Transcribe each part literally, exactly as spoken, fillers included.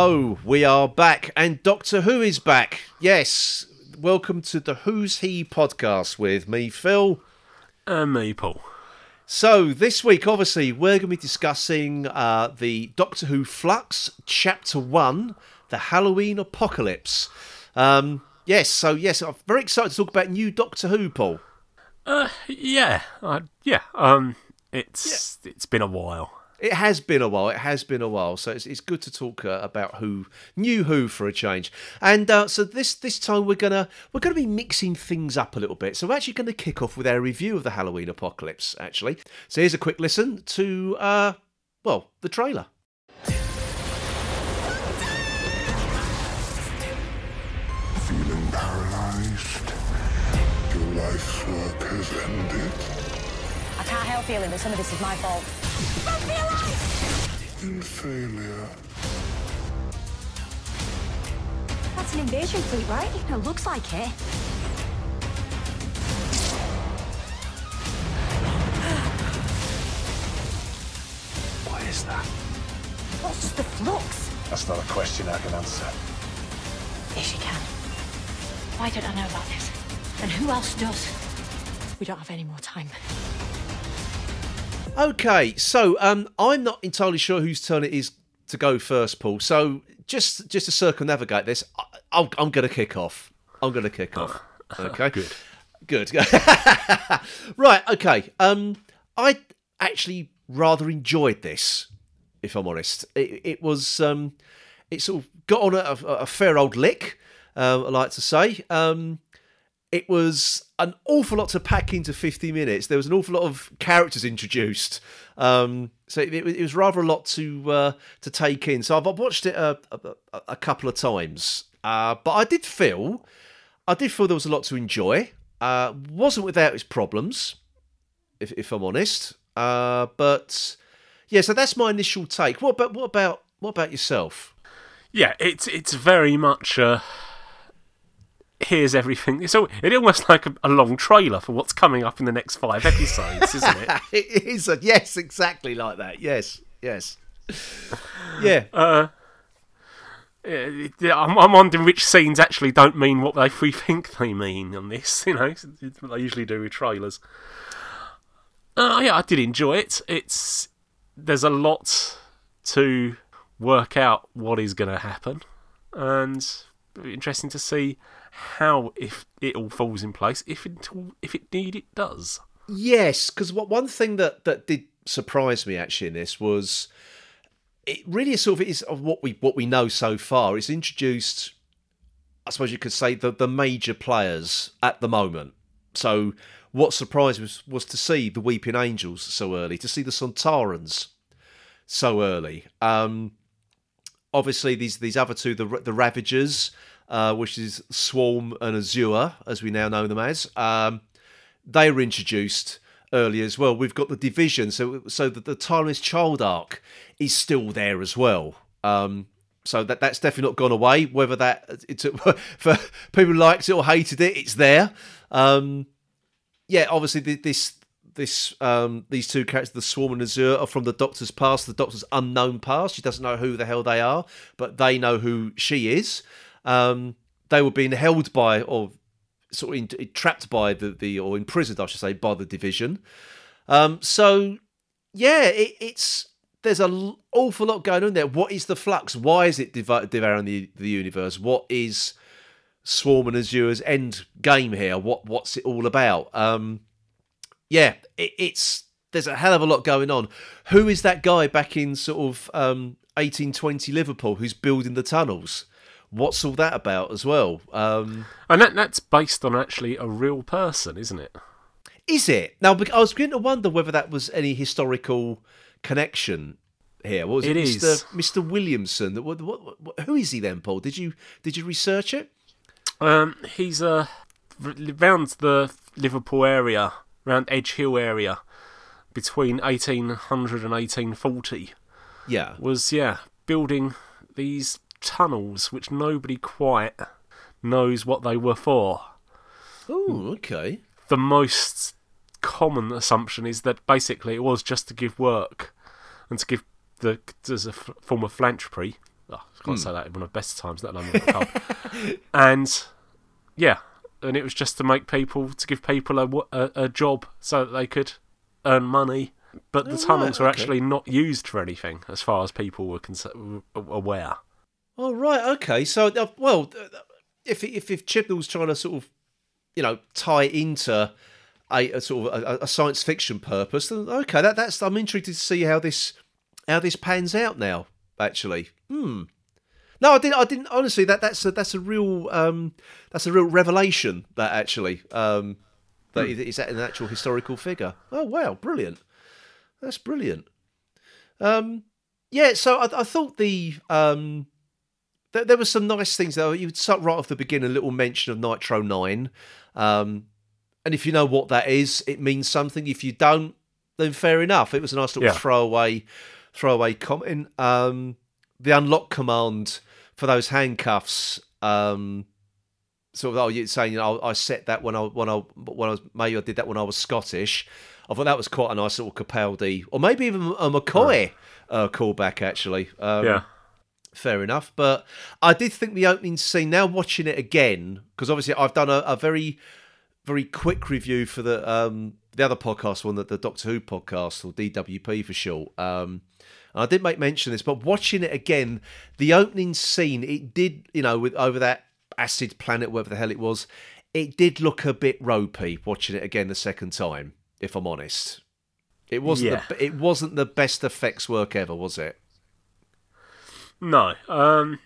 Hello, we are back, and Doctor Who is back. Yes, welcome to the Who's He Podcast with me, Phil. And me, Paul. So, this week, obviously, we're going to be discussing uh, the Doctor Who Flux, Chapter one, The Halloween Apocalypse. Um, yes, so, yes, I'm very excited to talk about new Doctor Who, Paul. Uh, yeah, uh, yeah, um, it's yeah. it's been a while. It has been a while. It has been a while. So it's it's good to talk uh, about who new Who for a change. And uh, so this this time we're gonna we're gonna be mixing things up a little bit. So we're actually gonna kick off with our review of the Halloween Apocalypse. Actually, so here's a quick listen to uh, well the trailer. Feeling paralysed. Your life's work has ended. I can't help feeling that some of this is my fault. In failure. That's an invasion fleet, right? It looks like it. What is that? What's the flux? That's not a question I can answer. Yes, you can. Why don't I know about this? And who else does? We don't have any more time. Okay, so um, I'm not entirely sure whose turn it is to go first, Paul. So just just to circumnavigate this, I, I'll, I'm going to kick off. I'm going to kick off. Okay, good, good. Right. Okay. Um, I actually rather enjoyed this, if I'm honest. It, it was um, it sort of got on a, a fair old lick, uh, I like to say. Um, it was an awful lot to pack into fifty minutes. There was an awful lot of characters introduced. Um, so it, it was rather a lot to uh, to take in. So I've, I've watched it a, a, a couple of times. Uh, but I did feel, I did feel there was a lot to enjoy. Uh, wasn't without its problems, if, if I'm honest. Uh, but yeah, so that's my initial take. What about what about what about yourself? Yeah, it's it's very much. Uh... Here's everything. It's all, it's almost like a, a long trailer for what's coming up in the next five episodes, isn't it? It is. A, yes, exactly like that. Yes, yes. Yeah. Uh, it, it, I'm, I'm wondering which scenes actually don't mean what they we think they mean on this. You know, it's what they usually do with trailers. Uh, yeah, I did enjoy it. It's there's a lot to work out what is going to happen, and interesting to see how, if it all falls in place, if it, if it indeed it does. Yes, because what one thing that, that did surprise me actually in this was it really is sort of is of what we what we know so far. It's introduced, I suppose you could say, the the major players at the moment. So what surprised me was, was to see the Weeping Angels so early, to see the Sontarans so early. Um, obviously, these these other two, the the Ravagers. Uh, which is Swarm and Azure, as we now know them as. Um, they were introduced earlier as well. We've got the division, so so the, the timeless child arc is still there as well. Um, so that that's definitely not gone away. Whether that it's, for people liked it or hated it, it's there. Um, yeah, obviously the, this this um, these two characters, the Swarm and Azure, are from the Doctor's past, the Doctor's unknown past. She doesn't know who the hell they are, but they know who she is. Um, they were being held by, or sort of in, trapped by the, the, or imprisoned, I should say, by the division. Um, so, yeah, it, it's there's an awful lot going on there. What is the flux? Why is it devouring dev- the, the universe? What is Swarm and Azure's end game here? What what's it all about? Um, yeah, it, it's there's a hell of a lot going on. Who is that guy back in sort of um, eighteen twenty Liverpool who's building the tunnels? What's all that about as well? Um, and that, that's based on actually a real person, isn't it? Is it? Now, I was going to wonder whether that was any historical connection here. What was it, it is. Mister Williamson. What, what, what, who is he then, Paul? Did you did you research it? Um, he's uh, around the Liverpool area, around Edge Hill area, between eighteen hundred and eighteen forty. Yeah. Was, yeah, building these tunnels which nobody quite knows what they were for. Oh, okay. The most common assumption is that basically it was just to give work and to give the as a form of philanthropy Oh, I can't mm. say that in one of the best times, let alone the World Cup. And yeah, and it was just to make people, to give people a, a, a job so that they could earn money. But the oh, tunnels right, were okay. actually not used for anything, as far as people were, cons- were aware. Oh, right, okay. So, uh, well, if if if Chibnall's trying to sort of, you know, tie into a, a sort of a, a science fiction purpose, then okay, that that's I'm intrigued to see how this how this pans out now. Actually, hmm. No, I didn't. I didn't. Honestly, that that's a, that's a real um, that's a real revelation. That actually, um, that hmm. is that an actual historical figure? Oh wow, brilliant. That's brilliant. Um, yeah, so I, I thought the um, th- there were some nice things though. You would start right off the beginning, a little mention of Nitro Nine, um, and if you know what that is, it means something. If you don't, then fair enough. It was a nice little yeah. throwaway, throwaway comment. Um, the unlock command for those handcuffs. Um, sort of, oh, you're saying, you know, I set that when I when I when I was, maybe I did that when I was Scottish. I thought that was quite a nice little Capaldi, or maybe even a McCoy uh, callback, actually. Um, yeah. Fair enough. But I did think the opening scene, now watching it again, because obviously I've done a, a very, very quick review for the um, the other podcast, one that the Doctor Who podcast, or D W P for short. Um, and I did make mention of this, but watching it again, the opening scene, it did, you know, with over that acid planet, whatever the hell it was, it did look a bit ropey watching it again the second time. If I'm honest, it wasn't. Yeah. The, it wasn't the best effects work ever, was it? No. Um,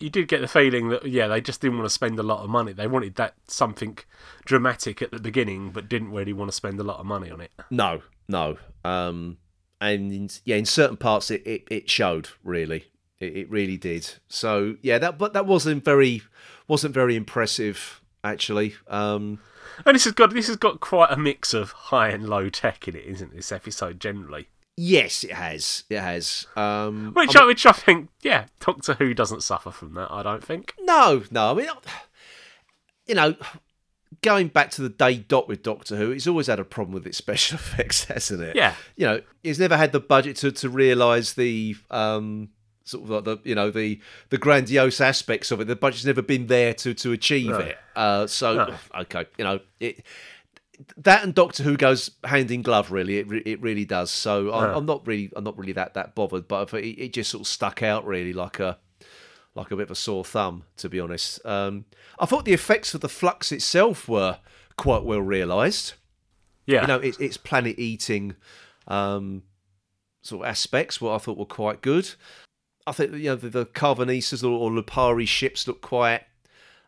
you did get the feeling that yeah, they just didn't want to spend a lot of money. They wanted that something dramatic at the beginning, but didn't really want to spend a lot of money on it. No, no. Um, and in, yeah, in certain parts, it, it, it showed really. It, it really did. So yeah, that but that wasn't very wasn't very impressive actually. Um, And this has got this has got quite a mix of high and low tech in it, isn't it, this episode generally? Yes, it has. It has. Um, which, I mean, which I think, yeah, Doctor Who doesn't suffer from that, I don't think. No, no. I mean, you know, going back to the day dot with Doctor Who, it's always had a problem with its special effects, hasn't it? Yeah. You know, it's never had the budget to to realise the um, sort of like the you know the the grandiose aspects of it. The budget's never been there to to achieve no. it. Uh, so no. okay, you know it, that and Doctor Who goes hand in glove. Really, it it really does. So I'm, no. I'm not really I'm not really that that bothered, but it, it just sort of stuck out really like a like a bit of a sore thumb, to be honest. Um, I thought the effects of the flux itself were quite well realised. Yeah, you know it, it's planet eating um, sort of aspects. What I thought were quite good. I think you know the, the Karvanistas or, or Lupari ships look quite,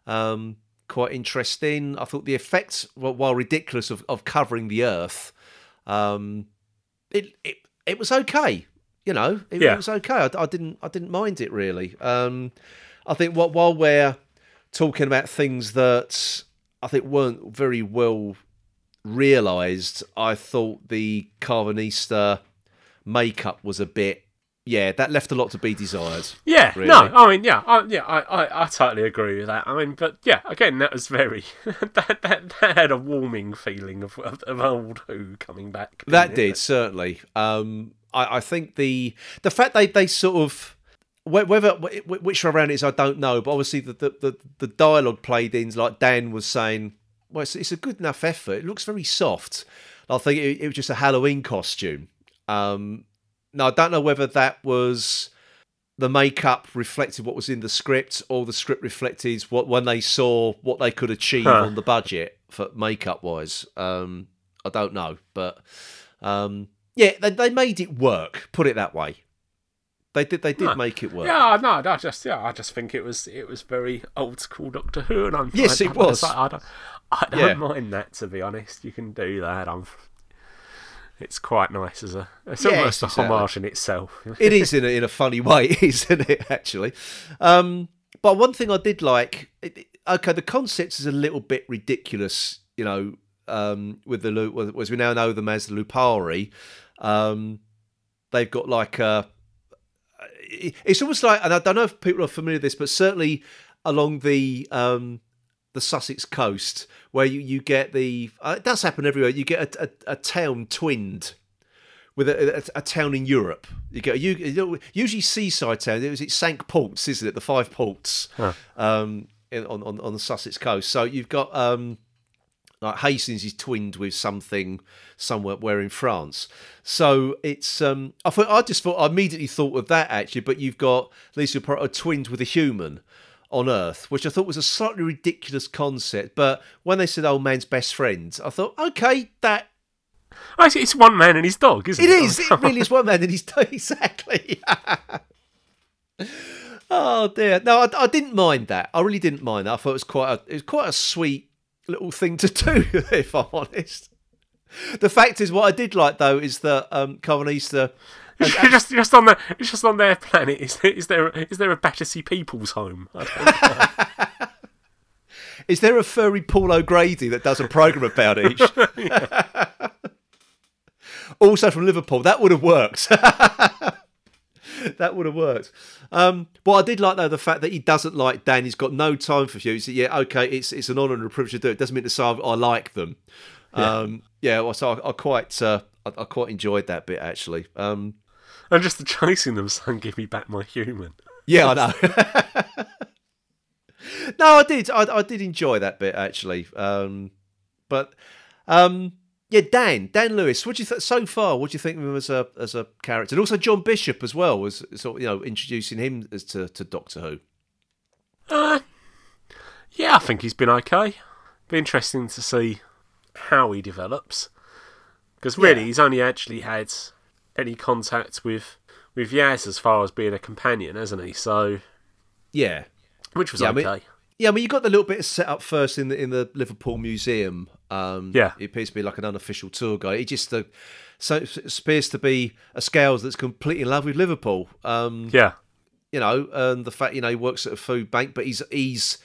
um, quite interesting. I thought the effects, well, while ridiculous, of, of covering the Earth, um, it, it it was okay. You know, it, yeah. it was okay. I, I didn't I didn't mind it really. Um, I think what while we're talking about things that I think weren't very well realised, I thought the Karvanista makeup was a bit. Yeah, that left a lot to be desired. Yeah, really. no, I mean, yeah, I, yeah, I, I, I totally agree with that. I mean, but yeah, again, that was very that that, that had a warming feeling of of old Who coming back. That did it? certainly. Um, I, I think the the fact they they sort of whether which way around it is, I don't know, but obviously the the, the, the dialogue played in, like Dan was saying, well, it's, it's a good enough effort. It looks very soft. I think it, it was just a Halloween costume. Um. Now, I don't know whether that was the makeup reflected what was in the script or the script reflected what when they saw what they could achieve huh. on the budget for makeup-wise. Um, I don't know. But, um, yeah, they, they made it work, put it that way. They did They did no. make it work. Yeah, no, I just yeah, I just think it was it was very old-school Doctor Who. and I'm Yes, like, it was. Like, I don't, I don't yeah. mind that, to be honest. You can do that. I'm... It's quite nice as a. It's yes, almost a homage exactly. in itself. It is in a, in a funny way, isn't it? Actually, um, but one thing I did like. It, it, okay, the concept is a little bit ridiculous, you know. Um, with the as we now know them as the Lupari, um, they've got like a. It, it's almost like, and I don't know if people are familiar with this, but certainly along the. Um, the Sussex coast, where you, you get the... Uh, it does happen everywhere. You get a, a, a town twinned with a, a, a town in Europe. You go, you, usually seaside town. It was it's Sank Ports, isn't it? The five ports huh. um, in, on, on on the Sussex coast. So you've got um, like Hastings is twinned with something somewhere where in France. So it's um, I thought I just thought I immediately thought of that actually. But you've got Lisa Porter twinned with a human on Earth, which I thought was a slightly ridiculous concept. But when they said old man's best friend, I thought, okay, that. It's one man and his dog, isn't it? It is. It really is one man and his dog. Exactly. Oh dear. No, I, I didn't mind that. I really didn't mind that. I thought it was quite a, it was quite a sweet little thing to do, if I'm honest. The fact is, what I did like though is that um, Karvanista. just, just on the, just on their planet. Is there, is there, is there a Battersea People's Home? I don't know. Is there a furry Paul O'Grady that does a programme about each? Also from Liverpool. That would have worked. That would have worked. Um, what I did like, though, the fact that he doesn't like Dan. He's got no time for you. He said, yeah, okay, it's it's an honour and a privilege to do it. It doesn't mean to say I like them. Yeah, um, yeah well, so I, I, quite, uh, I, I quite enjoyed that bit, actually. Um, I'm just chasing them, son. Give me back my human. Yeah, I know. No, I did. I, I did enjoy that bit actually. Um, but um, yeah, Dan, Dan Lewis. What do you th- so far? What do you think of him as a as a character? And also John Bishop as well was sort of, you know, introducing him as to, to Doctor Who. Uh, yeah, I think he's been okay. Be interesting to see how he develops because really yeah. he's only actually had any contact with with Yaz as far as being a companion, hasn't he? So yeah. Which was yeah, okay. I mean, yeah, I mean, you got the little bit of set up first in the in the Liverpool Museum. Um, yeah, it appears to be like an unofficial tour guide. He just uh, so it appears to be a Scales that's completely in love with Liverpool. Um, yeah, you know, and the fact you know he works at a food bank, but he's he's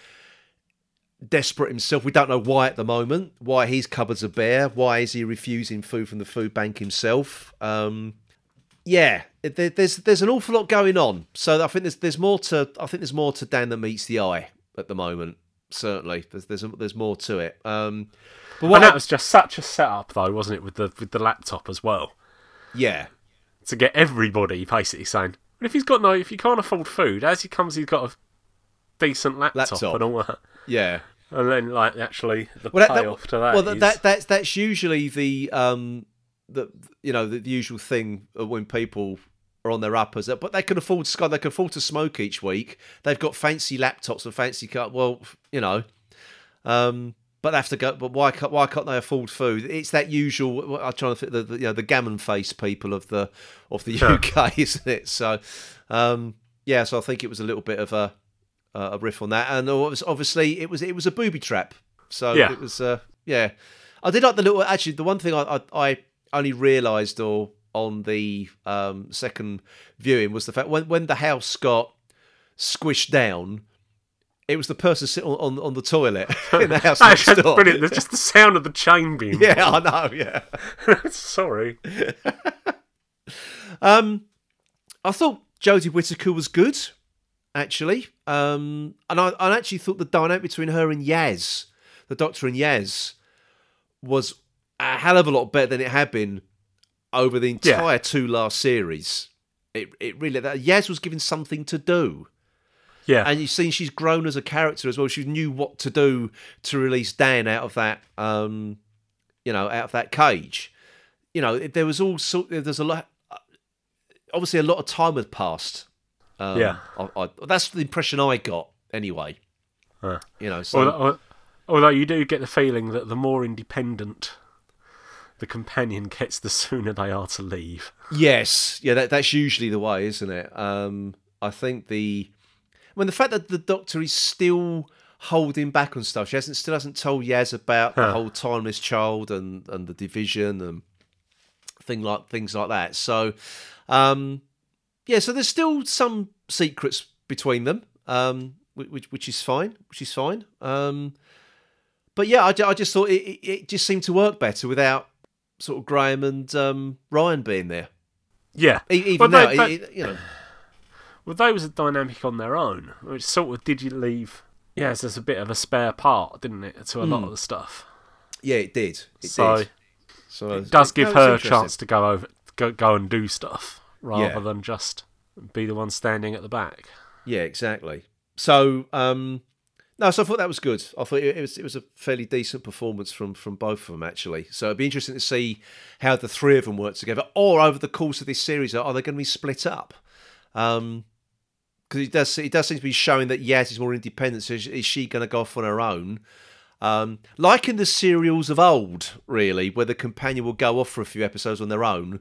desperate himself. We don't know why at the moment. Why his cupboards are bare? Why is he refusing food from the food bank himself? Um, Yeah, there's there's an awful lot going on, so I think there's there's more to I think there's more to Dan than meets the eye at the moment. Certainly, there's there's there's more to it. Um, but and that I... was just such a setup, though, wasn't it, with the with the laptop as well? Yeah, to get everybody basically saying, if he's got no, if he can't afford food, as he comes, he's got a decent laptop, laptop. and all that. Yeah, and then like actually the well, payoff that, that, to that. Well, that, is... that that's that's usually the. Um, The you know the, the usual thing when people are on their uppers, but they can afford sky, they can afford to smoke each week. They've got fancy laptops and fancy car. Well, you know, um, but they have to go. But why can't why can't they afford food? It's that usual. I'm trying to think the, the you know the gammon face people of the of the yeah. U K, isn't it? So um, yeah, so I think it was a little bit of a a riff on that, and obviously it was it was a booby trap. So yeah. it was uh, yeah. I did like the little actually the one thing I I. I only realised or on the um, second viewing was the fact when, when the house got squished down, it was the person sitting on, on, on the toilet in the house next door. That's brilliant. There's just the sound of the chain being. Yeah, I know, yeah. Sorry. um, I thought Jodie Whittaker was good, actually. Um, and I, I actually thought the dynamic between her and Yaz, the Doctor and Yaz, was a hell of a lot better than it had been over the entire yeah. two last series. It it really that Yaz was given something to do, yeah. And you've seen she's grown as a character as well. She knew what to do to release Dan out of that, um, you know, out of that cage. You know, there was all sort. There's a lot. Obviously, a lot of time had passed. Um, yeah, I, I, that's the impression I got anyway. Huh. You know, so although, although you do get the feeling that the more independent the companion gets, the sooner they are to leave. Yes, yeah, that, that's usually the way, isn't it? Um, I think the, I mean, the fact that the Doctor is still holding back on stuff. She hasn't still hasn't told Yaz about huh. the whole timeless child and, and the division and thing like things like that. So, um, yeah, so there's still some secrets between them, um, which which is fine, which is fine. Um, but yeah, I, I just thought it, it, it just seemed to work better without sort of Graham and um, Ryan being there. Yeah. Even well, they, now, they, it, you know. Well, they was a dynamic on their own, which sort of did you leave... Yeah, so it's a bit of a spare part, didn't it, to a mm. lot of the stuff. Yeah, it did. It so, did. So it does it, give no, her a chance to go over go, go and do stuff rather yeah. than just be the one standing at the back. Yeah, exactly. So, um, no, so I thought that was good. I thought it was it was a fairly decent performance from from both of them, actually. So it'd be interesting to see how the three of them work together, or over the course of this series, are they going to be split up? Um, because it does it does seem to be showing that Yaz is more independent. So is, is she going to go off on her own? Um, like in the serials of old, really, where the companion will go off for a few episodes on their own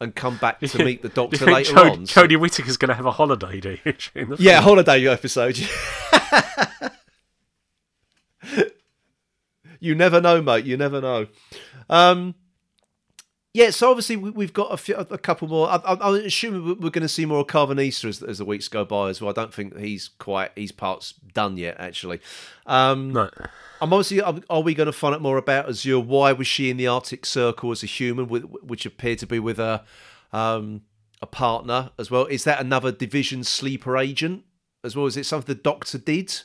and come back to meet the Doctor later Jod- on. So. Jodie Whittaker's going to have a holiday, do you? In the yeah, film. Holiday episode. You never know, mate. You never know. Um, yeah, so obviously we, we've got a, few, a couple more. I, I, I'm assuming we're going to see more of Karvanista as, as the weeks go by as well. I don't think he's quite his part's done yet, actually. Um, no. I'm obviously. Are we going to find out more about Azure? Why was she in the Arctic Circle as a human, with, which appeared to be with a um, a partner as well? Is that another division sleeper agent as well? Is it something the Doctor did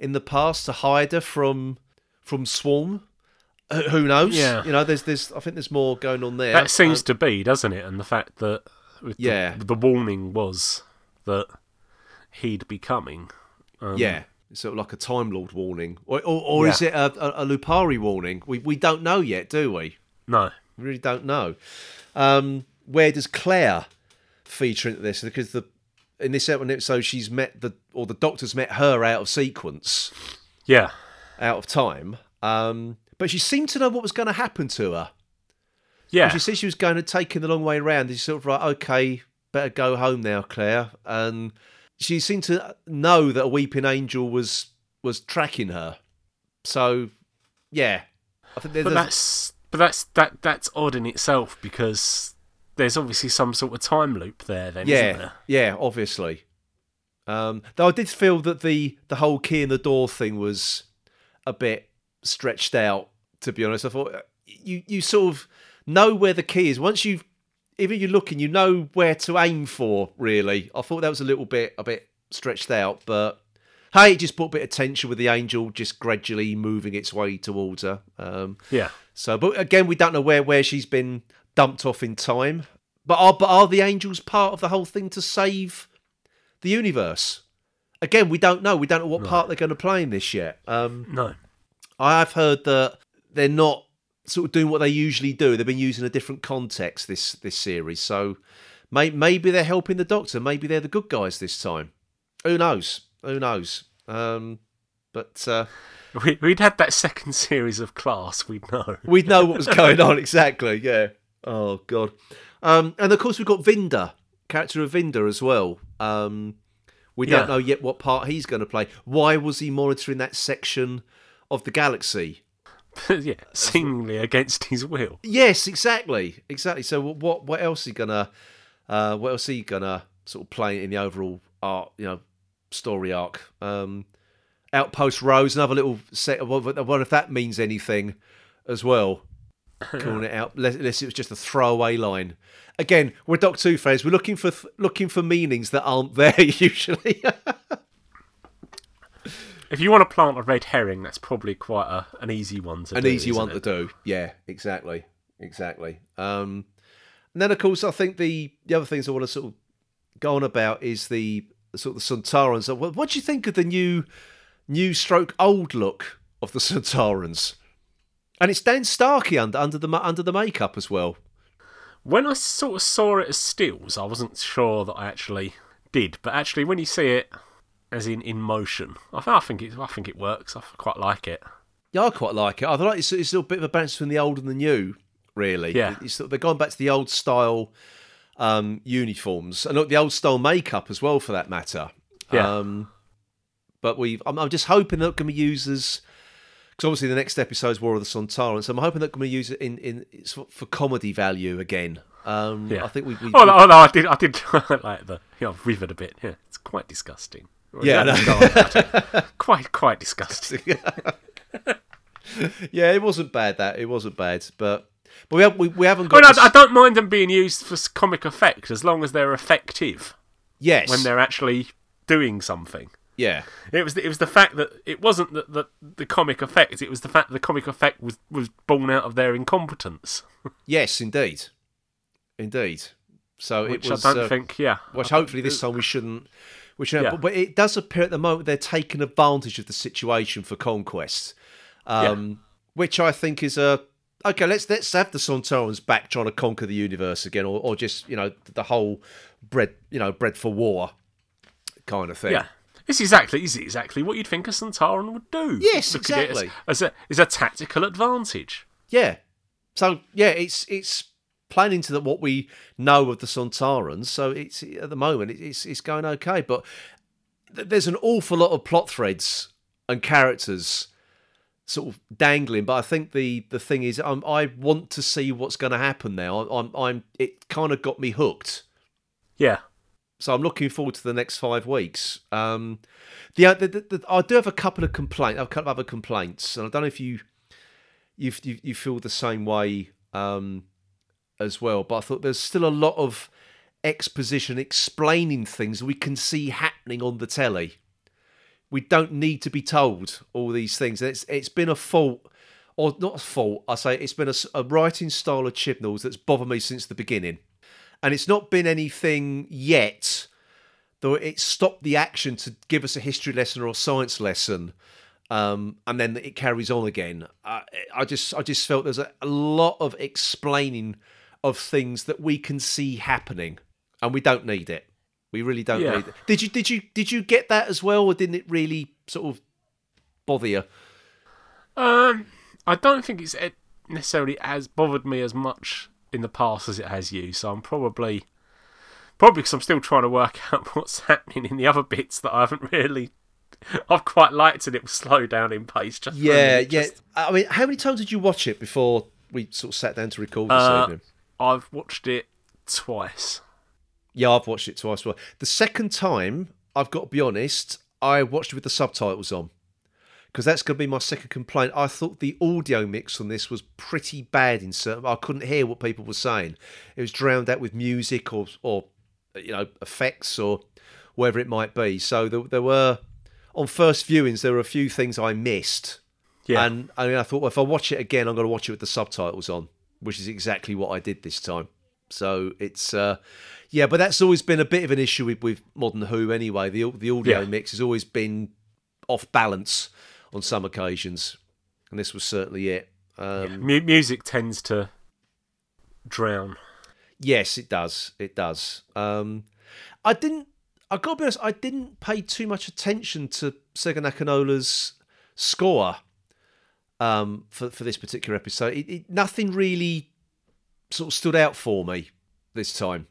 in the past to hide her from from Swarm? Who knows? Yeah. You know, there's there's. I think there's more going on there. That seems um, to be, doesn't it? And the fact that with yeah, the, the warning was that he'd be coming. Um, yeah. Sort of like a Time Lord warning, or or, or yeah. is it a, a, a Lupari warning? We we don't know yet, do we? No, we really don't know. Um, where does Claire feature into this? Because the in this episode, she's met the or the Doctor's met her out of sequence, yeah, out of time. Um, but she seemed to know what was going to happen to her. Yeah, she said she was going to take him the long way around. She's sort of like, okay, better go home now, Claire, and. She seemed to know that a Weeping Angel was was tracking her, so yeah. I think but that's but that's that that's odd in itself because there's obviously some sort of time loop there. Then yeah, isn't there? yeah, obviously. Um, though I did feel that the the whole key in the door thing was a bit stretched out. To be honest, I thought you you sort of know where the key is once you've. Even you're looking, you know where to aim for, really. I thought that was a little bit a bit stretched out, but hey, it just brought a bit of tension with the angel just gradually moving its way towards her. Um, yeah. So, but again, we don't know where, where she's been dumped off in time. But are, but are the angels part of the whole thing to save the universe? Again, we don't know. We don't know what no. part they're going to play in this yet. Um, no. I've heard that they're not sort of doing what they usually do. They've been using a different context this this series. So may, maybe they're helping the Doctor. Maybe they're the good guys this time. Who knows? Who knows? Um, but uh, we, we'd had that second series of Class. We'd know. We'd know what was going on, exactly, yeah. Oh, God. Um, and, of course, we've got Vinder, character of Vinder as well. Um, we don't yeah. know yet what part he's going to play. Why was he monitoring that section of the galaxy? yeah, seemingly against his will. Yes, exactly, exactly. So what what else is he gonna uh, what else are you gonna sort of play in the overall art, you know, story arc? Um, Outpost Rose, another little set. I wonder if that means anything as well. Calling it out, unless it was just a throwaway line. Again, we're Doctor Who fans. We're looking for looking for meanings that aren't there usually. If you want to plant a red herring, that's probably quite a, an easy one to an do. An easy one it? to do, yeah, exactly, exactly. Um, and then, of course, I think the, the other things I want to sort of go on about is the sort of the Sontarans. What, what do you think of the new, new stroke old look of the Sontarans? And it's Dan Starkey under under the under the makeup as well. When I sort of saw it as stills, I wasn't sure that I actually did, but actually, when you see it. As in, in motion. I, I think it. I think it works. I quite like it. Yeah, I quite like it. I like it's, it's a little bit of a balance between the old and the new, really. Yeah, it's, they're going back to the old style um, uniforms and look, the old style makeup as well, for that matter. Yeah. Um, but we've. I'm, I'm just hoping that can be used as because obviously the next episode is War of the Sontarans. So I'm hoping that can be used in in for comedy value again. Um, yeah. I think we. we oh, no, oh no! I did. I did like the. Yeah, I've rivered a bit. Yeah, it's quite disgusting. Well, yeah, no. quite, quite disgusting. yeah, it wasn't bad. That it wasn't bad, but but we have, we, we haven't got. Well, no, I don't mind them being used for comic effect as long as they're effective. Yes, when they're actually doing something. Yeah, it was it was the fact that it wasn't the the, the comic effect. It was the fact that the comic effect was, was born out of their incompetence. yes, indeed, Indeed. So which it was. I don't uh, think. Yeah. Which I hopefully this time we shouldn't. Which yeah. but, but it does appear at the moment they're taking advantage of the situation for conquest, um, yeah. which I think is a okay. Let's let's have the Sontarans back trying to conquer the universe again, or, or just you know the whole bread you know bread for war kind of thing. Yeah. It's exactly, is exactly what you'd think a Sontaran would do. Yes, looking exactly. At it as, as a is a tactical advantage. Yeah. So yeah, it's it's playing into the, what we know of the Sontarans. So it's at the moment it's it's going okay, but there's an awful lot of plot threads and characters sort of dangling. But I think the, the thing is, I'm, I want to see what's going to happen now. I'm I'm it kind of got me hooked. Yeah. So I'm looking forward to the next five weeks. Um, the, the, the, the I do have a couple of complaints. I've a couple of other complaints, and I don't know if you you you, you feel the same way um, as well. But I thought there's still a lot of exposition, explaining things we can see happening on the telly. We don't need to be told all these things. It's it's been a fault, or not a fault. I say it's been a, a writing style of Chibnall's that's bothered me since the beginning. And it's not been anything yet, though it stopped the action to give us a history lesson or a science lesson, um, and then it carries on again. I, I just, I just felt there's a, a lot of explaining of things that we can see happening, and we don't need it. We really don't yeah. need it. Did you, did you, did you get that as well, or didn't it really sort of bother you? Um, I don't think it's necessarily as bothered me as much in the past as it has you, so I'm probably probably because I'm still trying to work out what's happening in the other bits that I haven't really I've quite liked, and it will slow down in pace just yeah really, just... yeah I mean, how many times did you watch it before we sort of sat down to record this uh, evening? I've watched it twice. Yeah, I've watched it twice. Well, the second time, I've got to be honest, I watched it with the subtitles on, because that's going to be my second complaint. I thought the audio mix on this was pretty bad in certain. I couldn't hear what people were saying. It was drowned out with music or, or you know, effects or whatever it might be. So there, there were, on first viewings, there were a few things I missed. Yeah. And, and I thought, well, if I watch it again, I'm going to watch it with the subtitles on, which is exactly what I did this time. So it's, uh, yeah, but that's always been a bit of an issue with, with Modern Who anyway. The, the audio yeah. mix has always been off balance on some occasions, and this was certainly it. Um, yeah, mu- music tends to drown. Yes, it does. It does. Um, I didn't. I got to be honest. I didn't pay too much attention to Sega Nakanola's score um, for for this particular episode. It, it, nothing really sort of stood out for me this time.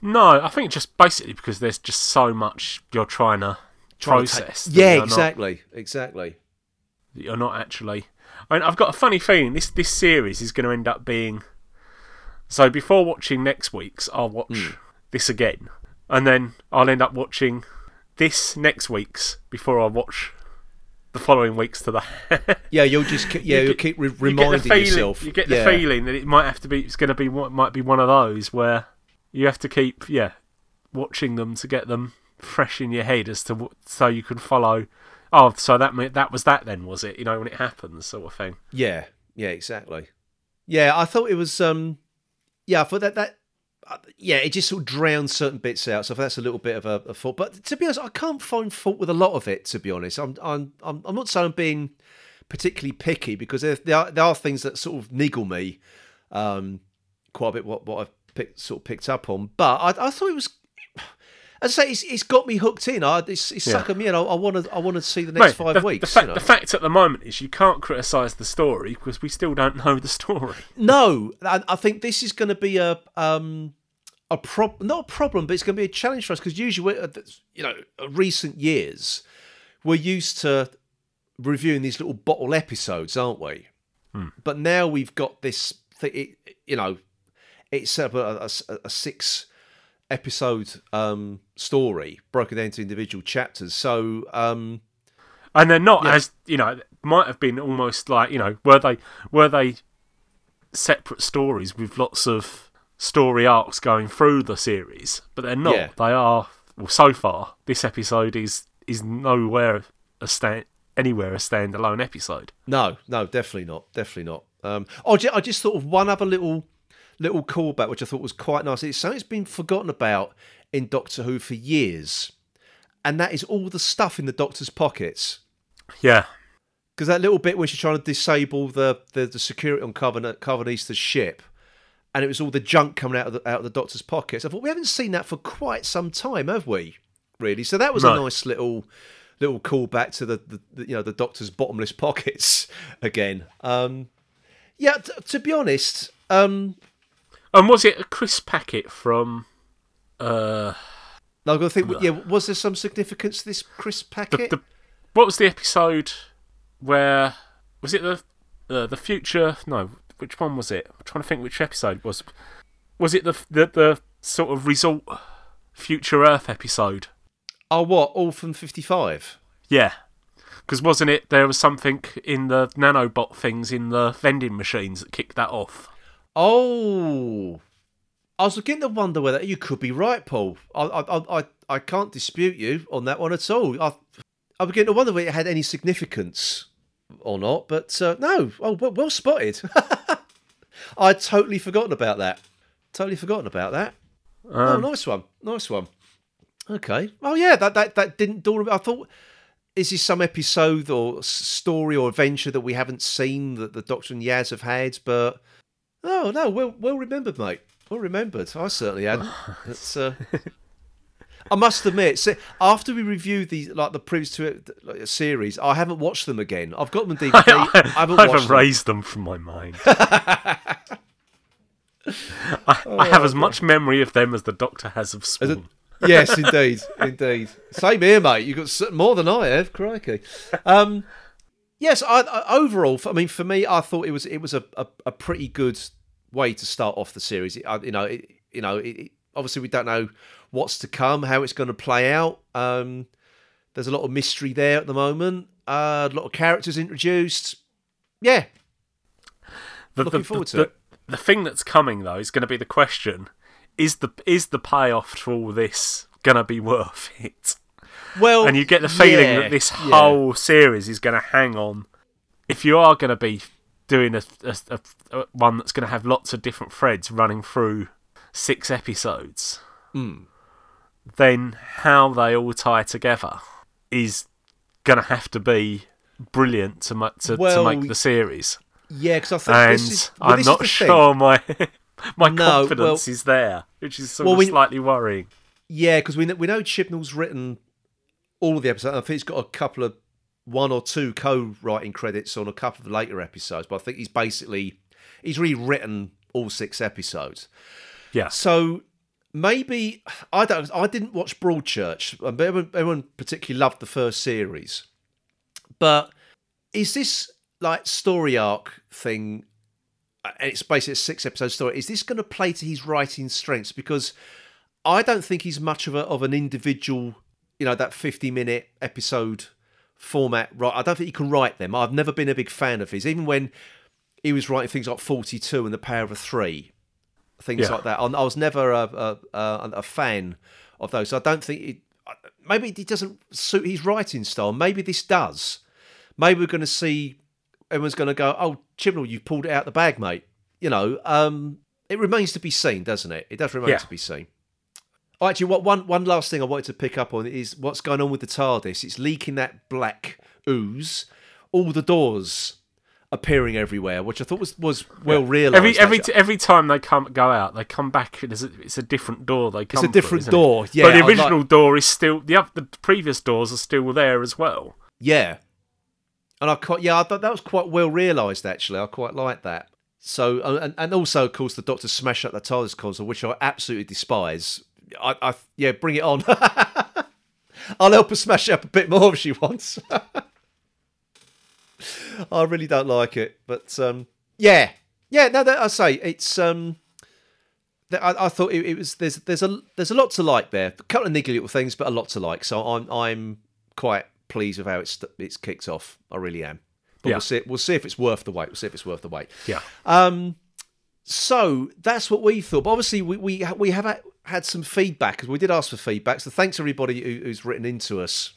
No, I think just basically because there's just so much you're trying to. Process. To take, yeah, exactly, not, exactly. You're not actually. I mean, I've got a funny feeling this this series is going to end up being. So before watching next week's, I'll watch mm. this again, and then I'll end up watching this next week's before I watch the following weeks to that. yeah, you'll just yeah, you you'll get, keep re- reminding you feeling, yourself. You get the yeah. feeling that it might have to be. It's going to be what might be one of those where you have to keep yeah watching them to get them fresh in your head as to what, so you can follow. Oh, so that that was that then, was it? You know, when it happens, sort of thing. Yeah, yeah, exactly. Yeah, I thought it was. Um, yeah, I thought that that. Uh, yeah, it just sort of drowns certain bits out. So that's a little bit of a, a fault. But to be honest, I can't find fault with a lot of it. To be honest, I'm I'm I'm, I'm not saying I'm being particularly picky, because there there are, there are things that sort of niggle me, um, quite a bit. What what I've picked, sort of picked up on, but I I thought it was. As I say, it's, it's got me hooked in. I, it's it's yeah. sucking me in. I, I want to. I want to see the next Mate, five the, weeks. The, fa- you know? the fact at the moment is you can't criticise the story because we still don't know the story. No, I, I think this is going to be a um a problem, not a problem, but it's going to be a challenge for us, because usually, you know, recent years we're used to reviewing these little bottle episodes, aren't we? Hmm. But now we've got this thing. It, you know, it's set up a, a, a six. episode um, story broken down into individual chapters, so um, and they're not yeah. as you know might have been almost like you know were they were they separate stories with lots of story arcs going through the series, but they're not. Yeah. They are well, so far this episode is is nowhere a stand anywhere a standalone episode. No, no, definitely not, definitely not. Um, oh, I just thought of one other little. little callback, which I thought was quite nice. It's something that's been forgotten about in Doctor Who for years, and that is all the stuff in the Doctor's pockets. Yeah. Because that little bit where she's trying to disable the, the, the security on Karvanista's ship, and it was all the junk coming out of the, out of the Doctor's pockets. I thought, we haven't seen that for quite some time, have we? Really? So that was no. a nice little little callback to the, the, the you know the Doctor's bottomless pockets again. Um, yeah, t- to be honest. Um, and was it a crisp packet from? Uh, I've got to think. Uh, yeah, was there some significance to this crisp packet? The, the, what was the episode? Where was it the uh, the future? No, which one was it? I'm trying to think which episode was. Was it the the, the sort of result future Earth episode? Oh, what? All from fifty-five. Yeah, because wasn't it there was something in the nanobot things in the vending machines that kicked that off? Oh, I was beginning to wonder whether you could be right, Paul. I I I I can't dispute you on that one at all. I I began to wonder whether it had any significance or not, but uh, no. Oh, well, well spotted. I'd totally forgotten about that. Totally forgotten about that. Um, oh, nice one. Nice one. Okay. Oh, yeah, that that, that didn't dawn on me. I thought, is this some episode or story or adventure that we haven't seen that the Doctor and Yaz have had? But, oh, no, well, well remembered, mate. Well remembered. I certainly hadn't. It's... Uh... I must admit, after we reviewed the like the previous two like, series, I haven't watched them again. I've got them on D V D. I, I, I haven't, I haven't watched erased them. them from my mind. I, oh, I have as much memory of them as the Doctor has of Swarm. A, yes, indeed, indeed. Same here, mate. You've got more than I have. Crikey. Um, yes, I, I, overall, I mean, for me, I thought it was it was a, a, a pretty good way to start off the series. It, I, you know, it, you know, it, it, obviously we don't know what's to come, how it's going to play out. Um, there's a lot of mystery there at the moment. Uh, a lot of characters introduced. Yeah. The, Looking the, forward the, to the, it. The thing that's coming, though, is going to be the question. Is the is the payoff to all this going to be worth it? Well, and you get the feeling yeah, that this yeah. whole series is going to hang on. If you are going to be doing a, a, a, a one that's going to have lots of different threads running through six episodes... Mm. Then how they all tie together is going to have to be brilliant to make to, well, to make the series. Yeah, because I think and this is, well, I'm this not is sure thing. my my no, confidence well, is there, which is sort well, of we, slightly worrying. Yeah, because we know, we know Chibnall's written all of the episodes. I think he's got a couple of one or two co-writing credits on a couple of later episodes, but I think he's basically he's rewritten all six episodes. Yeah, so. Maybe I don't. I didn't watch Broadchurch. Everyone, everyone particularly loved the first series, but is this like story arc thing? And it's basically a six episode story. Is this going to play to his writing strengths? Because I don't think he's much of a of an individual. You know that fifty minute episode format. Right? I don't think he can write them. I've never been a big fan of his, even when he was writing things like forty-two and the Power of Three. Things yeah. like that. I, I was never a, a, a, a fan of those. I don't think it. Maybe it doesn't suit his writing style. Maybe this does. Maybe we're going to see. Everyone's going to go, "Oh, Chibnall, you pulled it out the bag, mate." You know, um, it remains to be seen, doesn't it? It does remain yeah. to be seen. Oh, actually, what one one last thing I wanted to pick up on is what's going on with the TARDIS. It's leaking that black ooze. All the doors. Appearing everywhere, which I thought was, was well realised. Every every t- every time they come go out, they come back. It's a, it's a different door. They come. It's a different through, door. It? Yeah, but the original like... door is still the the previous doors are still there as well. Yeah, and I quite, yeah I thought that was quite well realised actually. I quite like that. So and and also of course the Doctor smashed up the TARDIS console, which I absolutely despise. I, I yeah, bring it on. I'll help her smash it up a bit more if she wants. I really don't like it, but um, yeah, yeah. No, that I say it's. Um, that I, I thought it, it was. There's, there's a, there's a lot to like there. A couple of niggly little things, but a lot to like. So I'm, I'm quite pleased with how it's, it's kicked off. I really am. But yeah. we'll see. We'll see if it's worth the wait. We'll see if it's worth the wait. Yeah. Um. So that's what we thought. But obviously, we, we, we have had some feedback. We did ask for feedback. So thanks everybody who, who's written into us.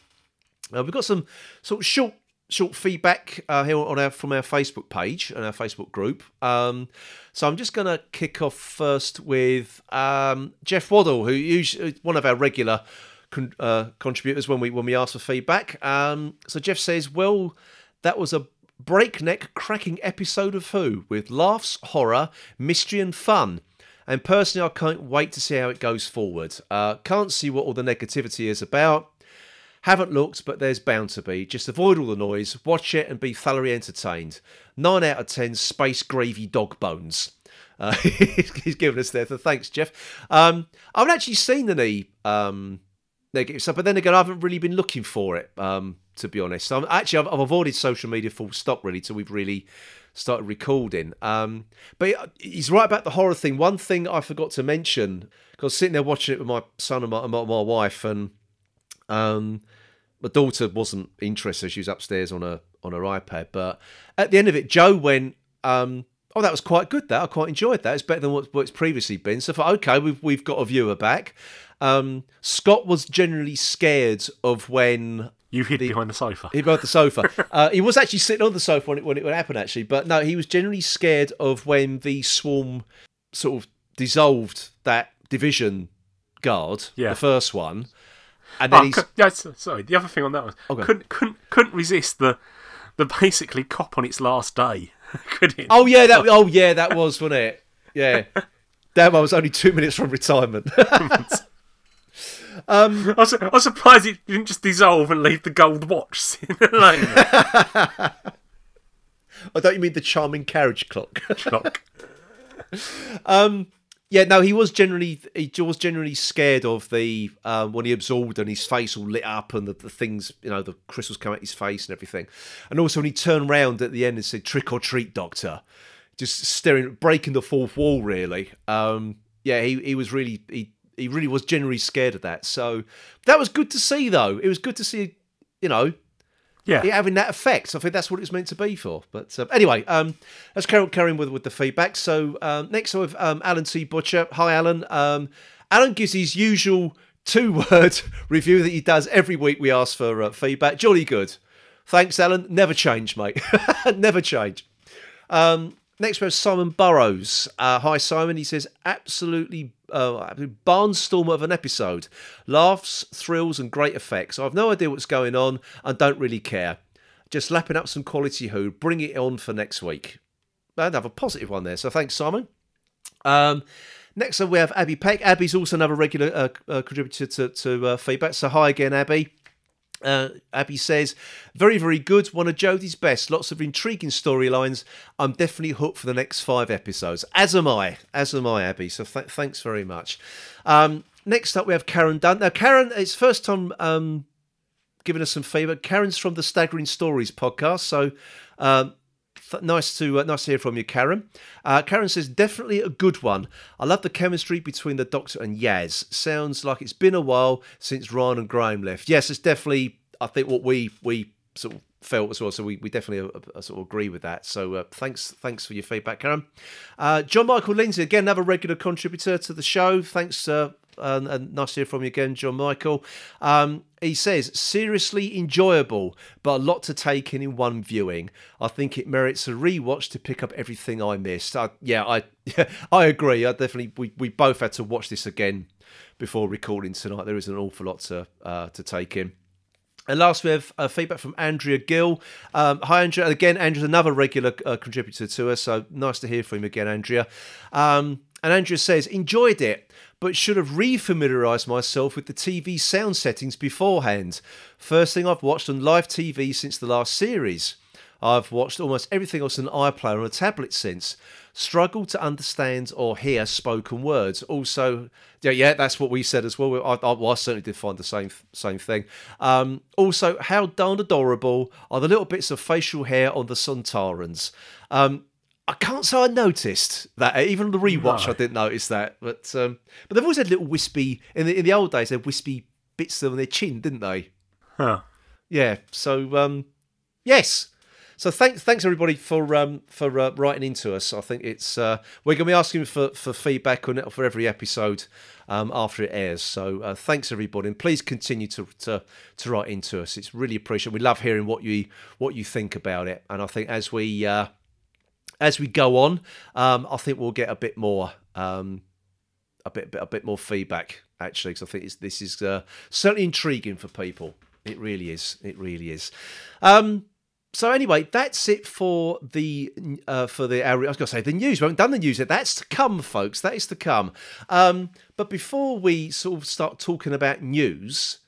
Uh, we've got some sort of short. short feedback uh, here on our from our Facebook page and our Facebook group. Um, so I'm just going to kick off first with um, Jeff Waddell, who is one of our regular con- uh, contributors when we when we ask for feedback. Um, so Jeff says, "Well, that was a breakneck, cracking episode of Who with laughs, horror, mystery, and fun." And personally, I can't wait to see how it goes forward. Uh, can't see what all the negativity is about. Haven't looked, but there's bound to be. Just avoid all the noise, watch it, and be thoroughly entertained. Nine out of ten space gravy dog bones. Uh, he's given us there, so thanks, Jeff. Um, I haven't actually seen any um, negative stuff, but then again, I haven't really been looking for it, um, to be honest. So I'm, actually, I've, I've avoided social media full stop, really, till we've really started recording. Um, but he's right about the horror thing. One thing I forgot to mention, because sitting there watching it with my son and my, and my, my wife, and um, my daughter wasn't interested. She was upstairs on her on her iPad. But at the end of it, Joe went, um, "Oh, that was quite good. That I quite enjoyed that. It's better than what, what it's previously been." So I thought, okay, we've we've got a viewer back. Um, Scott was generally scared of when. You hid the, behind the sofa. He hid behind the sofa. uh, he was actually sitting on the sofa when it, when it would happen, actually. But no, he was generally scared of when the Swarm sort of dissolved that division guard, yeah. the first one. And then oh, he's... Yeah, sorry, the other thing on that one. Okay. Couldn't, couldn't, couldn't resist the the basically cop on its last day, could it? Oh, yeah, that, oh, yeah, that was, wasn't it? Yeah. Damn, I was only two minutes from retirement. Um, I, was, I was surprised it didn't just dissolve and leave the gold watch alone. I don't you mean the charming carriage clock? Clock. um, yeah, no, he was generally he was generally scared of the um, when he absorbed and his face all lit up and the, the things, you know, the crystals come out his face and everything, and also when he turned round at the end and said "Trick or treat, Doctor," just staring, breaking the fourth wall, really. Um, yeah, he he was really he. He really was generally scared of that. So that was good to see, though. It was good to see, you know, yeah, it having that effect. I think that's what it was meant to be for. But uh, anyway, um, let's carry on carrying with, with the feedback. So um, next up with um, Alan T. Butcher. Hi, Alan. Um, Alan gives his usual two-word review that he does every week we ask for uh, feedback. Jolly good. Thanks, Alan. Never change, mate. Never change. Um, next we have Simon Burrows. Uh, hi, Simon. He says, absolutely Uh, barnstormer of an episode. Laughs, thrills, and great effects. I've no idea what's going on and don't really care. Just lapping up some quality Who. Bring it on for next week. And have a positive one there. So thanks, Simon. Um, next up, we have Abby Peck. Abby's also another regular uh, uh, contributor to, to uh, feedback. So hi again, Abby. Uh, Abby says, very, very good. One of Jodie's best. Lots of intriguing storylines. I'm definitely hooked for the next five episodes. As am I. As am I, Abby. So th- thanks very much. Um, next up, we have Karen Dunn. Now, Karen, it's first time um, giving us some feedback. Karen's from the Staggering Stories podcast. So um, th- nice, to, uh, nice to hear from you, Karen. Uh, Karen says, definitely a good one. I love the chemistry between the Doctor and Yaz. Sounds like it's been a while since Ryan and Graham left. Yes, it's definitely... I think what we we sort of felt as well, so we, we definitely uh, uh, sort of agree with that. So uh, thanks thanks for your feedback, Karen. Uh, John Michael Lindsay, again, another regular contributor to the show. Thanks, uh, and, and nice to hear from you again, John Michael. Um, he says, seriously enjoyable, but a lot to take in in one viewing. I think it merits a rewatch to pick up everything I missed. Uh, yeah, I yeah, I agree. I definitely we, we both had to watch this again before recording tonight. There is an awful lot to uh, to take in. And last, we have uh, feedback from Andrea Gill. Um, hi, Andrea. Again, Andrea's another regular uh, contributor to us, so nice to hear from him again, Andrea. Um, and Andrea says, enjoyed it, but should have re-familiarised myself with the T V sound settings beforehand. First thing I've watched on live T V since the last series. I've watched almost everything else on iPlayer or a tablet since. Struggled to understand or hear spoken words. Also, yeah, yeah, that's what we said as well. I, I, well, I certainly did find the same same thing. Um, also, how darn adorable are the little bits of facial hair on the Sontarans? Um, I can't say I noticed that. Even on the rewatch, no. I didn't notice that. But um, but they've always had little wispy in the in the old days. They had wispy bits on their chin, didn't they? Huh. Yeah. So um, yes. So thanks, thanks everybody for um, for uh, writing into us. I think it's uh, we're going to be asking for, for feedback on it for every episode um, after it airs. So uh, thanks everybody, and please continue to, to to write into us. It's really appreciated. We love hearing what you what you think about it, and I think as we uh, as we go on, um, I think we'll get a bit more um, a bit a bit more feedback actually, because I think it's, this is uh, certainly intriguing for people. It really is. It really is. Um, so anyway, that's it for the uh, for the. I was going to say the news. We haven't done the news yet. That's to come, folks. That is to come. Um, but before we sort of start talking about news,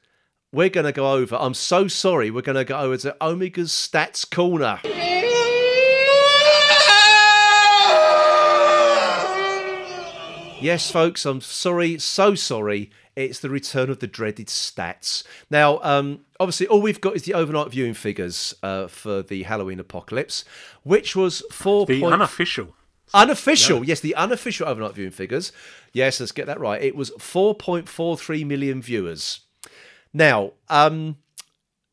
we're going to go over. I'm so sorry. We're going to go over to Omega's Stats Corner. Yes, folks. I'm sorry. So sorry. It's the return of the dreaded stats. Now, um, obviously, all we've got is the overnight viewing figures uh, for the Halloween Apocalypse, which was four. The point... unofficial. Unofficial, yeah. Yes, the unofficial overnight viewing figures. Yes, let's get that right. It was four point four three million viewers. Now, um,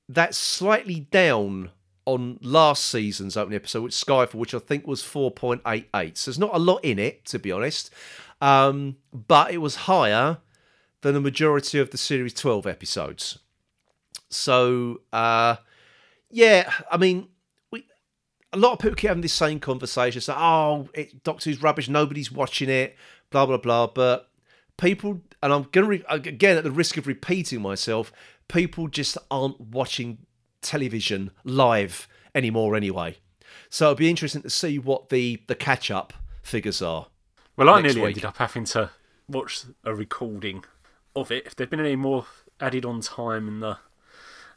that's slightly down on last season's opening episode, which Skyfall, which I think was four point eight eight. So there's not a lot in it, to be honest. Um, but it was higher than the majority of the series twelve episodes. So, uh, yeah, I mean, we a lot of people keep having this same conversation. So, oh, it, Doctor Who's rubbish, nobody's watching it, blah, blah, blah. But people, and I'm going to, re- again, at the risk of repeating myself, people just aren't watching television live anymore anyway. So it'll be interesting to see what the, the catch-up figures are. Well, I nearly week. ended up having to watch a recording of it. If there'd been any more added on time in the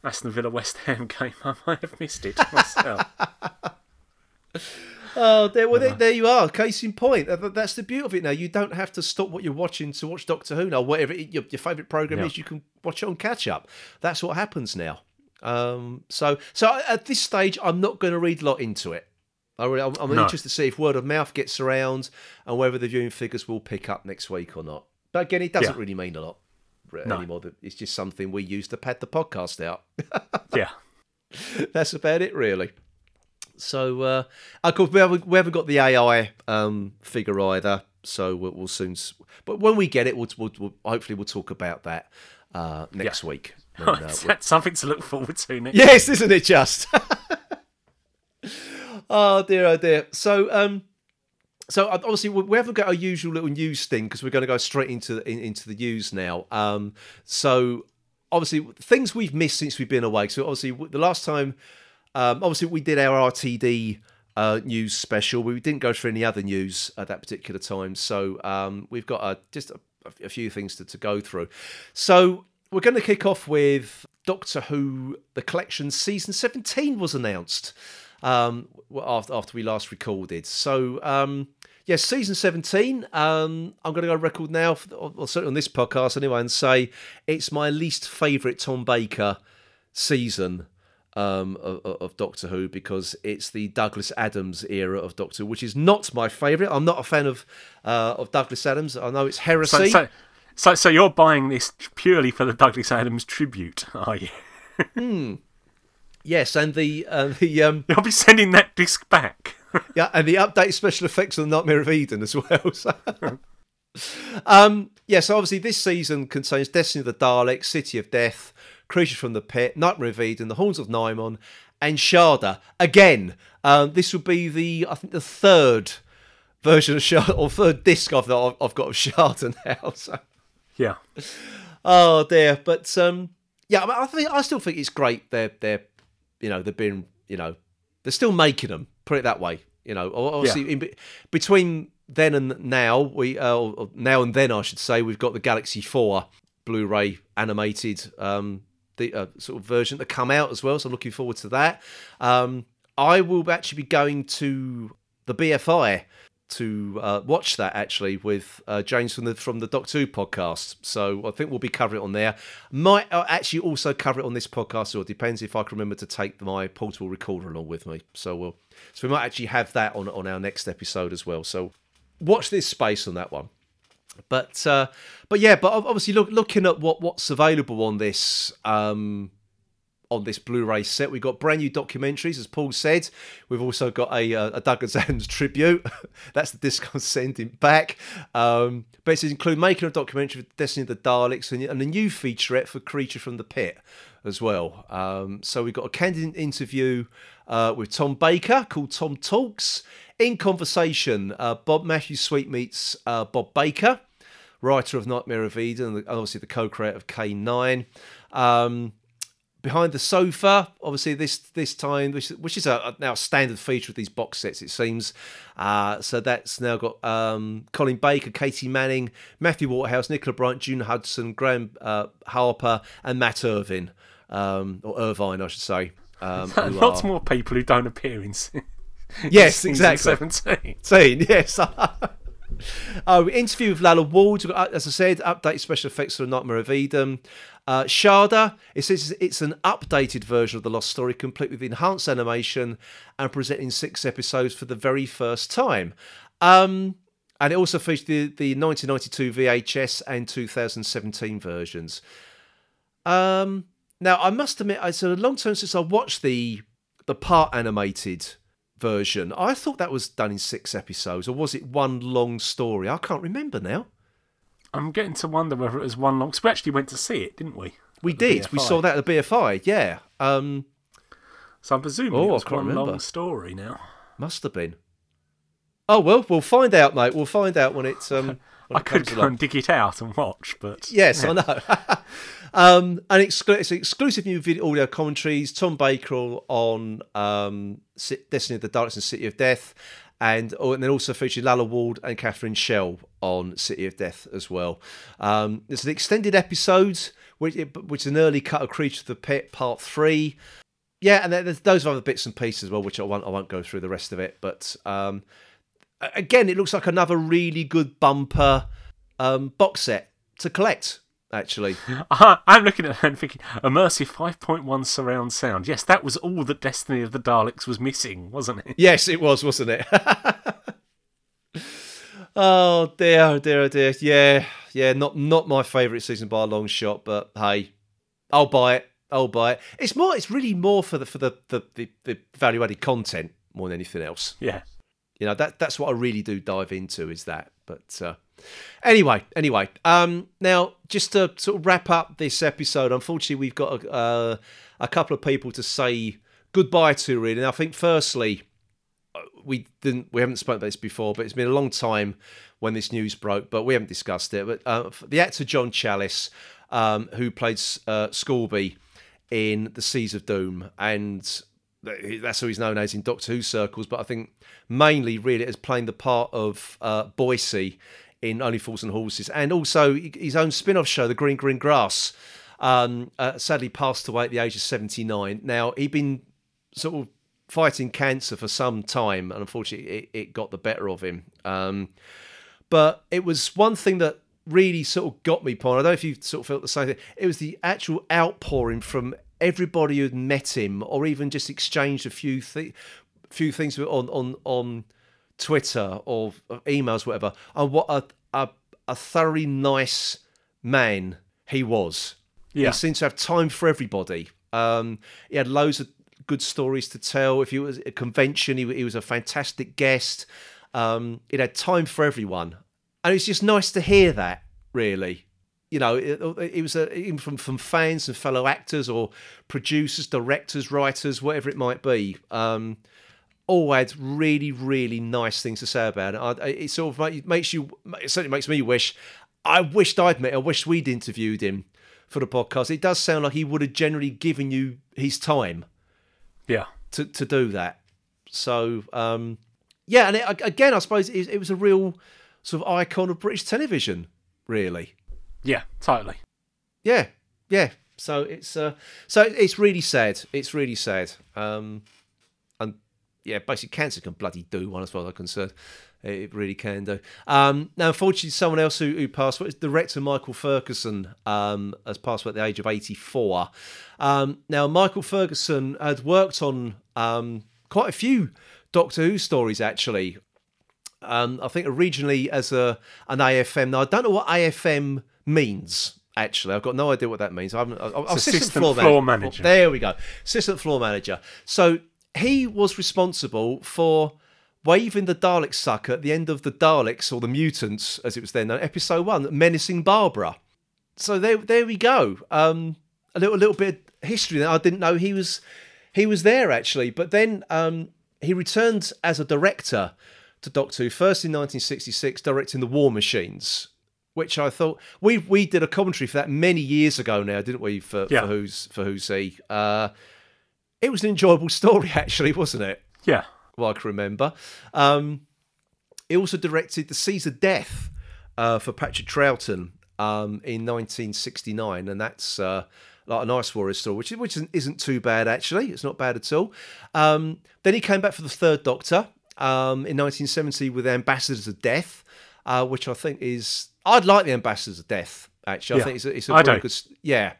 Aston Villa West Ham game, I might have missed it myself. oh, there, well, uh, there, there you are. Case in point. That's the beauty of it now. You don't have to stop what you're watching to watch Doctor Who now. Whatever it, your, your favourite programme yeah. is, you can watch it on catch-up. That's what happens now. Um, so, so at this stage, I'm not going to read a lot into it. I really, I'm, I'm no. interested to see if word of mouth gets around and whether the viewing figures will pick up next week or not. But again, it doesn't yeah. really mean a lot. No. Anymore, it's just something we use to pad the podcast out. yeah, that's about it, really. So, uh, of course, we haven't, we haven't got the A I um, figure either, so we'll, we'll soon. But when we get it, we'll, we'll, we'll hopefully we'll talk about that uh, next yeah. week. When, uh, that's we'll... something to look forward to next. Yes, isn't it just? oh dear, oh dear. So, um. So obviously we haven't got our usual little news thing because we're going to go straight into the, in, into the news now. Um, so obviously things we've missed since we've been away. So obviously the last time, um, obviously we did our R T D uh, news special. We didn't go through any other news at that particular time. So um, we've got a, just a, a few things to, to go through. So we're going to kick off with Doctor Who, the collection season seventeen was announced. Um, after, after we last recorded. So, um, yes, yeah, season seventeen, um, I'm going to go record now, for, or certainly on this podcast anyway, and say it's my least favourite Tom Baker season um, of, of Doctor Who because it's the Douglas Adams era of Doctor Who, which is not my favourite. I'm not a fan of uh, of Douglas Adams. I know it's heresy. So, so, so, so you're buying this purely for the Douglas Adams tribute, are you? Hmm. Yes, and the uh, the um, I'll be sending that disc back. yeah, and the updated special effects on the Nightmare of Eden as well. So. um, yeah, so obviously this season contains Destiny of the Daleks, City of Death, Creatures from the Pit, Nightmare of Eden, The Horns of Nymon, and Sharda. Again, um, this will be the I think the third version of Sharda or third disc I've got, I've got of Sharda now. So. Yeah. Oh dear, but um, yeah, I, mean, I think I still think it's great. They're they're You know, they've been, you know, they're still making them, put it that way. You know, obviously, yeah. in be- between then and now, we, uh, or now and then, I should say, we've got the Galaxy four Blu-ray animated um, the, uh, sort of version to come out as well. So I'm looking forward to that. Um, I will actually be going to the B F I to uh, watch that actually with uh, James from the from the Doctor Who podcast. So I think we'll be covering it on there. Might I'll actually also cover it on this podcast, or it depends if I can remember to take my portable recorder along with me. So we'll so we might actually have that on, on our next episode as well. So watch this space on that one. But uh, but yeah, but obviously look, looking at what, what's available on this um, on this Blu-ray set. We've got brand new documentaries, as Paul said. We've also got a, uh, a Douglas Adams tribute. That's the disc I'm sending back. Um, basically include making a documentary for Destiny of the Daleks and, and a new featurette for Creature from the Pit as well. Um, so we've got a candid interview uh, with Tom Baker called Tom Talks. In conversation, uh, Bob Matthew Sweet meets uh, Bob Baker, writer of Nightmare of Eden and obviously the co-creator of K nine. Um, Behind the Sofa, obviously this this time, which, which is a, a now standard feature of these box sets, it seems. Uh, so that's now got um, Colin Baker, Katie Manning, Matthew Waterhouse, Nicola Bryant, June Hudson, Graham uh, Harper, and Matt Irvine, um, or Irvine, I should say. Um, Lots are... more people who don't appear in. Yes, exactly. seventeen. seventeen, yes. Uh, interview with Lalla Ward, as I said, updated special effects for Nightmare of Eden. Uh, Sharda, it says it's an updated version of The Lost Story, complete with enhanced animation and presenting six episodes for the very first time. Um, and it also featured the, the nineteen ninety-two V H S and two thousand seventeen versions. Um, now, I must admit, it's a long time since I watched the the part animated version. I thought that was done in six episodes, or was it one long story? I can't remember now. I'm getting to wonder whether it was one long... Because we actually went to see it, didn't we? We did. B F I. We saw that at the B F I, yeah. Um, so I'm presuming oh, it was one remember. long story now. Must have been. Oh, well, we'll find out, mate. We'll find out when it's... Um, when I it could go along. and dig it out and watch, but... Yes, yeah. I know. um, and it's, it's an exclusive new video audio commentaries. Tom Baker on um, Destiny of the Daleks and City of Death. And, and then also featured Lalla Ward and Catherine Schell on City of Death as well. Um, it's an extended episode, which, which is an early cut of Creature of the Pit, part three. Yeah, and there's those other bits and pieces as well, which I won't, I won't go through the rest of it. But um, again, it looks like another really good bumper um, box set to collect. Actually, I'm looking at her and thinking, immersive five point one surround sound. Yes, that was all that Destiny of the Daleks was missing, wasn't it? Yes, it was, wasn't it? oh dear, oh dear, oh dear. Yeah, yeah. Not not my favourite season by a long shot, but hey, I'll buy it. I'll buy it. It's more. It's really more for the for the the, the, the value added content more than anything else. Yeah. You know that that's what I really do dive into is that, but. Uh, Anyway, anyway, um, now just to sort of wrap up this episode, unfortunately we've got a, uh, a couple of people to say goodbye to, really. And I think firstly, we didn't, we haven't spoken about this before, but it's been a long time when this news broke, but we haven't discussed it. But uh, the actor John Challis, um, who played uh, Scalby in The Seas of Doom, and that's who he's known as in Doctor Who circles, but I think mainly really as playing the part of uh, Boise in Only Fools and Horses, and also his own spin-off show, The Green Green Grass, um, uh, sadly passed away at the age of seventy-nine. Now, he'd been sort of fighting cancer for some time, and unfortunately it, it got the better of him. Um, but it was one thing that really sort of got me, Paul. I don't know if you sort of felt the same thing. It was the actual outpouring from everybody who'd met him, or even just exchanged a few, thi- few things on... on, on Twitter or emails, whatever, and what a, a a thoroughly nice man he was. Yeah. He seemed to have time for everybody. Um, he had loads of good stories to tell. If he was at a convention, he, he was a fantastic guest. Um, it had time for everyone, and it's just nice to hear that. Really, you know, it, it was a, even from from fans and fellow actors or producers, directors, writers, whatever it might be. Um, all had really, really nice things to say about it. It sort of makes you, it certainly makes me wish, I wished I'd met, I wish we'd interviewed him for the podcast. It does sound like he would have generally given you his time. Yeah. To to do that. So, um, yeah, and it, again, I suppose it, it was a real sort of icon of British television, really. Yeah, totally. Yeah, yeah. So it's, uh, so it's really sad. It's really sad. Um, and, Yeah, basically cancer can bloody do one as far as I'm concerned. It really can do. Um, now, unfortunately, someone else who, who passed away is director Michael Ferguson, um, has passed away at the age of eighty-four. Um, now, Michael Ferguson had worked on um, quite a few Doctor Who stories, actually. Um, I think originally as a an A F M. Now, I don't know what A F M means. Actually, I've got no idea what that means. I'm, I'm assistant, assistant floor, floor man- manager. There we go. Assistant floor manager. So he was responsible for waving the Dalek sucker at the end of the Daleks, or the Mutants, as it was then known, episode one, menacing Barbara. So there, there we go. Um, a little, little bit of history that I didn't know he was, he was there actually. But then um, he returned as a director to Doctor Who, first in nineteen sixty-six, directing The War Machines, which I thought we we did a commentary for that many years ago now, didn't we? For, yeah. for who's for who's he? Uh, it was an enjoyable story, actually, wasn't it? Yeah. Well, I can remember. Um, he also directed The Seas of Death uh, for Patrick Troughton um, in nineteen sixty-nine, and that's uh, like an ice warrior story, which which isn't too bad actually. It's not bad at all. Um, then he came back for the Third Doctor um, in nineteen seventy with Ambassadors of Death, uh, which I think is I'd like the Ambassadors of Death actually. Yeah. I think it's a, it's a really good yeah.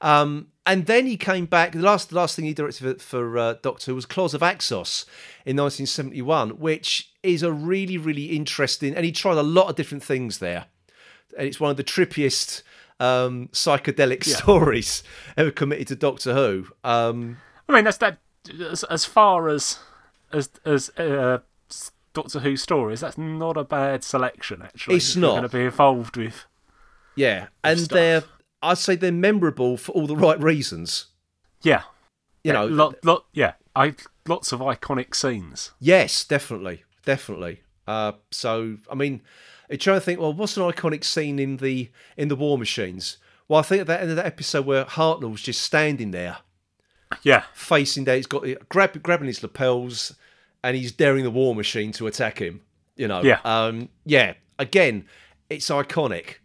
Um, and then he came back. The last, the last thing he directed for, for uh, Doctor Who was Claws of Axos in nineteen seventy-one, which is a really, really interesting. And he tried a lot of different things there, and it's one of the trippiest um, psychedelic yeah. stories ever committed to Doctor Who. Um, I mean, that's that as, as far as as as. Uh... Doctor Who stories, that's not a bad selection actually. It's not going to be involved with yeah with and stuff. they're I'd say they're memorable for all the right reasons. Yeah you yeah, know lot, lot, yeah I lots of iconic scenes. Yes, definitely definitely uh, so I mean you're trying to think, well, what's an iconic scene in the in the War Machines? Well, I think at the end of that episode where Hartnell's just standing there yeah facing there, he's got grab, grabbing his lapels and he's daring the War Machine to attack him, you know. Yeah. Um, yeah. Again, it's iconic.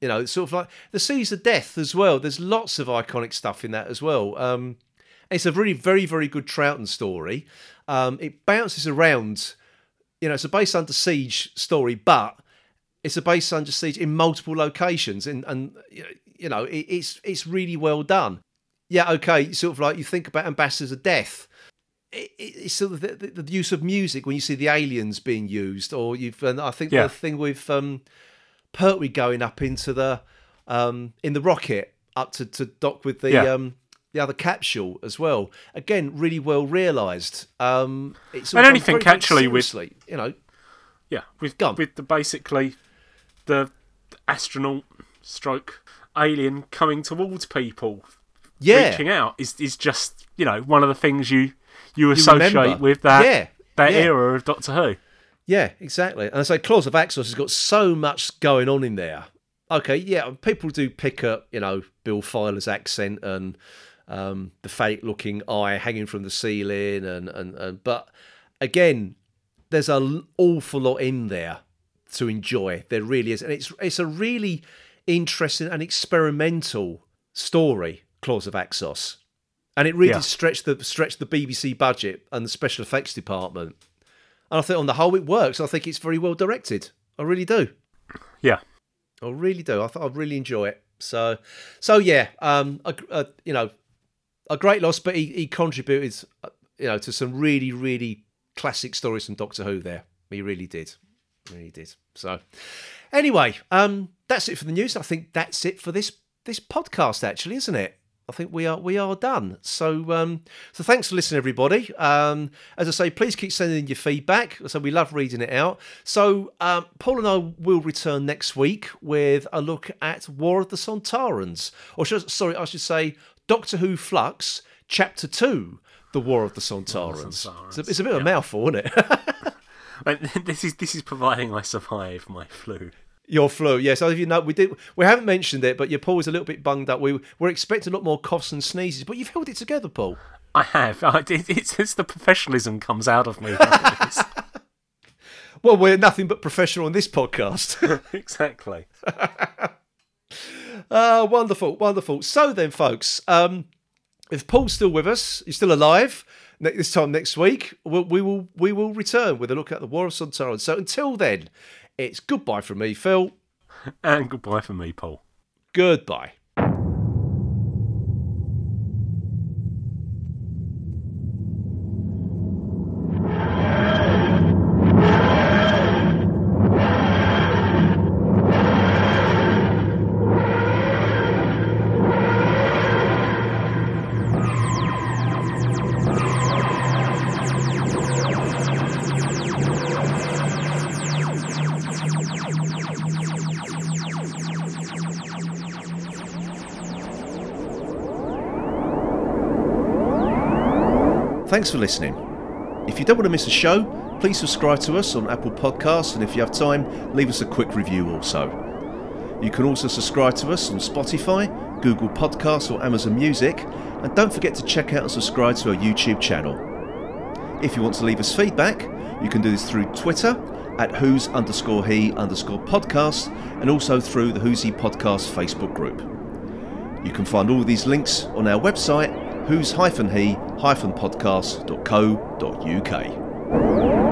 You know, it's sort of like The Seas of Death as well. There's lots of iconic stuff in that as well. Um, it's a really, very, very good Troughton story. Um, it bounces around. You know, it's a base under siege story, but it's a base under siege in multiple locations. And, and you know, it, it's it's really well done. Yeah, okay, sort of like you think about Ambassadors of Death. It's sort of the, the, the use of music when you see the aliens being used, or you've. And I think yeah. the thing with um, Pertwee going up into the um, in the rocket up to, to dock with the yeah. um, the other capsule as well. Again, really well realised. Um, it's and anything very, actually with you know, yeah, with gun with the basically the astronaut stroke alien coming towards people, yeah. reaching out is is just you know one of the things you. You associate you with that yeah, that yeah. era of Doctor Who. Yeah, exactly. And I so say Claws of Axos has got so much going on in there. Okay, yeah, people do pick up, you know, Bill Filer's accent and um, the fake-looking eye hanging from the ceiling, and, and, and but again, there's an awful lot in there to enjoy. There really is, and it's it's a really interesting and experimental story, Claws of Axos. And it really yeah. stretched the stretched the B B C budget and the special effects department. And I think on the whole it works. I think it's very well directed. I really do. Yeah, I really do. I th- I really enjoy it. So, so yeah, um, a, a, you know, a great loss, but he, he contributed, you know, to some really really classic stories from Doctor Who. There, he really did, really did. So, anyway, um, that's it for the news. I think that's it for this this podcast, actually, isn't it? I think we are we are done. So um, so thanks for listening, everybody. Um, as I say, please keep sending in your feedback. So we love reading it out. So um, Paul and I will return next week with a look at War of the Sontarans, or should, sorry, I should say Doctor Who Flux Chapter Two: The War of the Sontarans. War of the Sontarans. It's a, it's a bit yeah. of a mouthful, isn't it? this is this is providing I survive my flu. Your flu, yes. Yeah. So if you know, we did. We haven't mentioned it, but your Paul was a little bit bunged up. We were expecting a lot more coughs and sneezes, but you've held it together, Paul. I have. I, it, it's, it's the professionalism comes out of me. Well, we're nothing but professional on this podcast. Exactly. uh, wonderful, wonderful. So then, folks, um, if Paul's still with us, he's still alive. This time next week, we'll, we will we will return with a look at the War of Sontarans. So until then. It's goodbye from me, Phil. And goodbye from me, Paul. Goodbye. Thanks for listening. If you don't want to miss a show, please subscribe to us on Apple Podcasts, and if you have time, leave us a quick review also. You can also subscribe to us on Spotify, Google Podcasts or Amazon Music, and don't forget to check out and subscribe to our YouTube channel. If you want to leave us feedback, you can do this through Twitter at who's underscore he underscore podcast, and also through the Who's He Podcast Facebook group. You can find all these links on our website, who's hyphen he hyphen podcast dot co dot U K.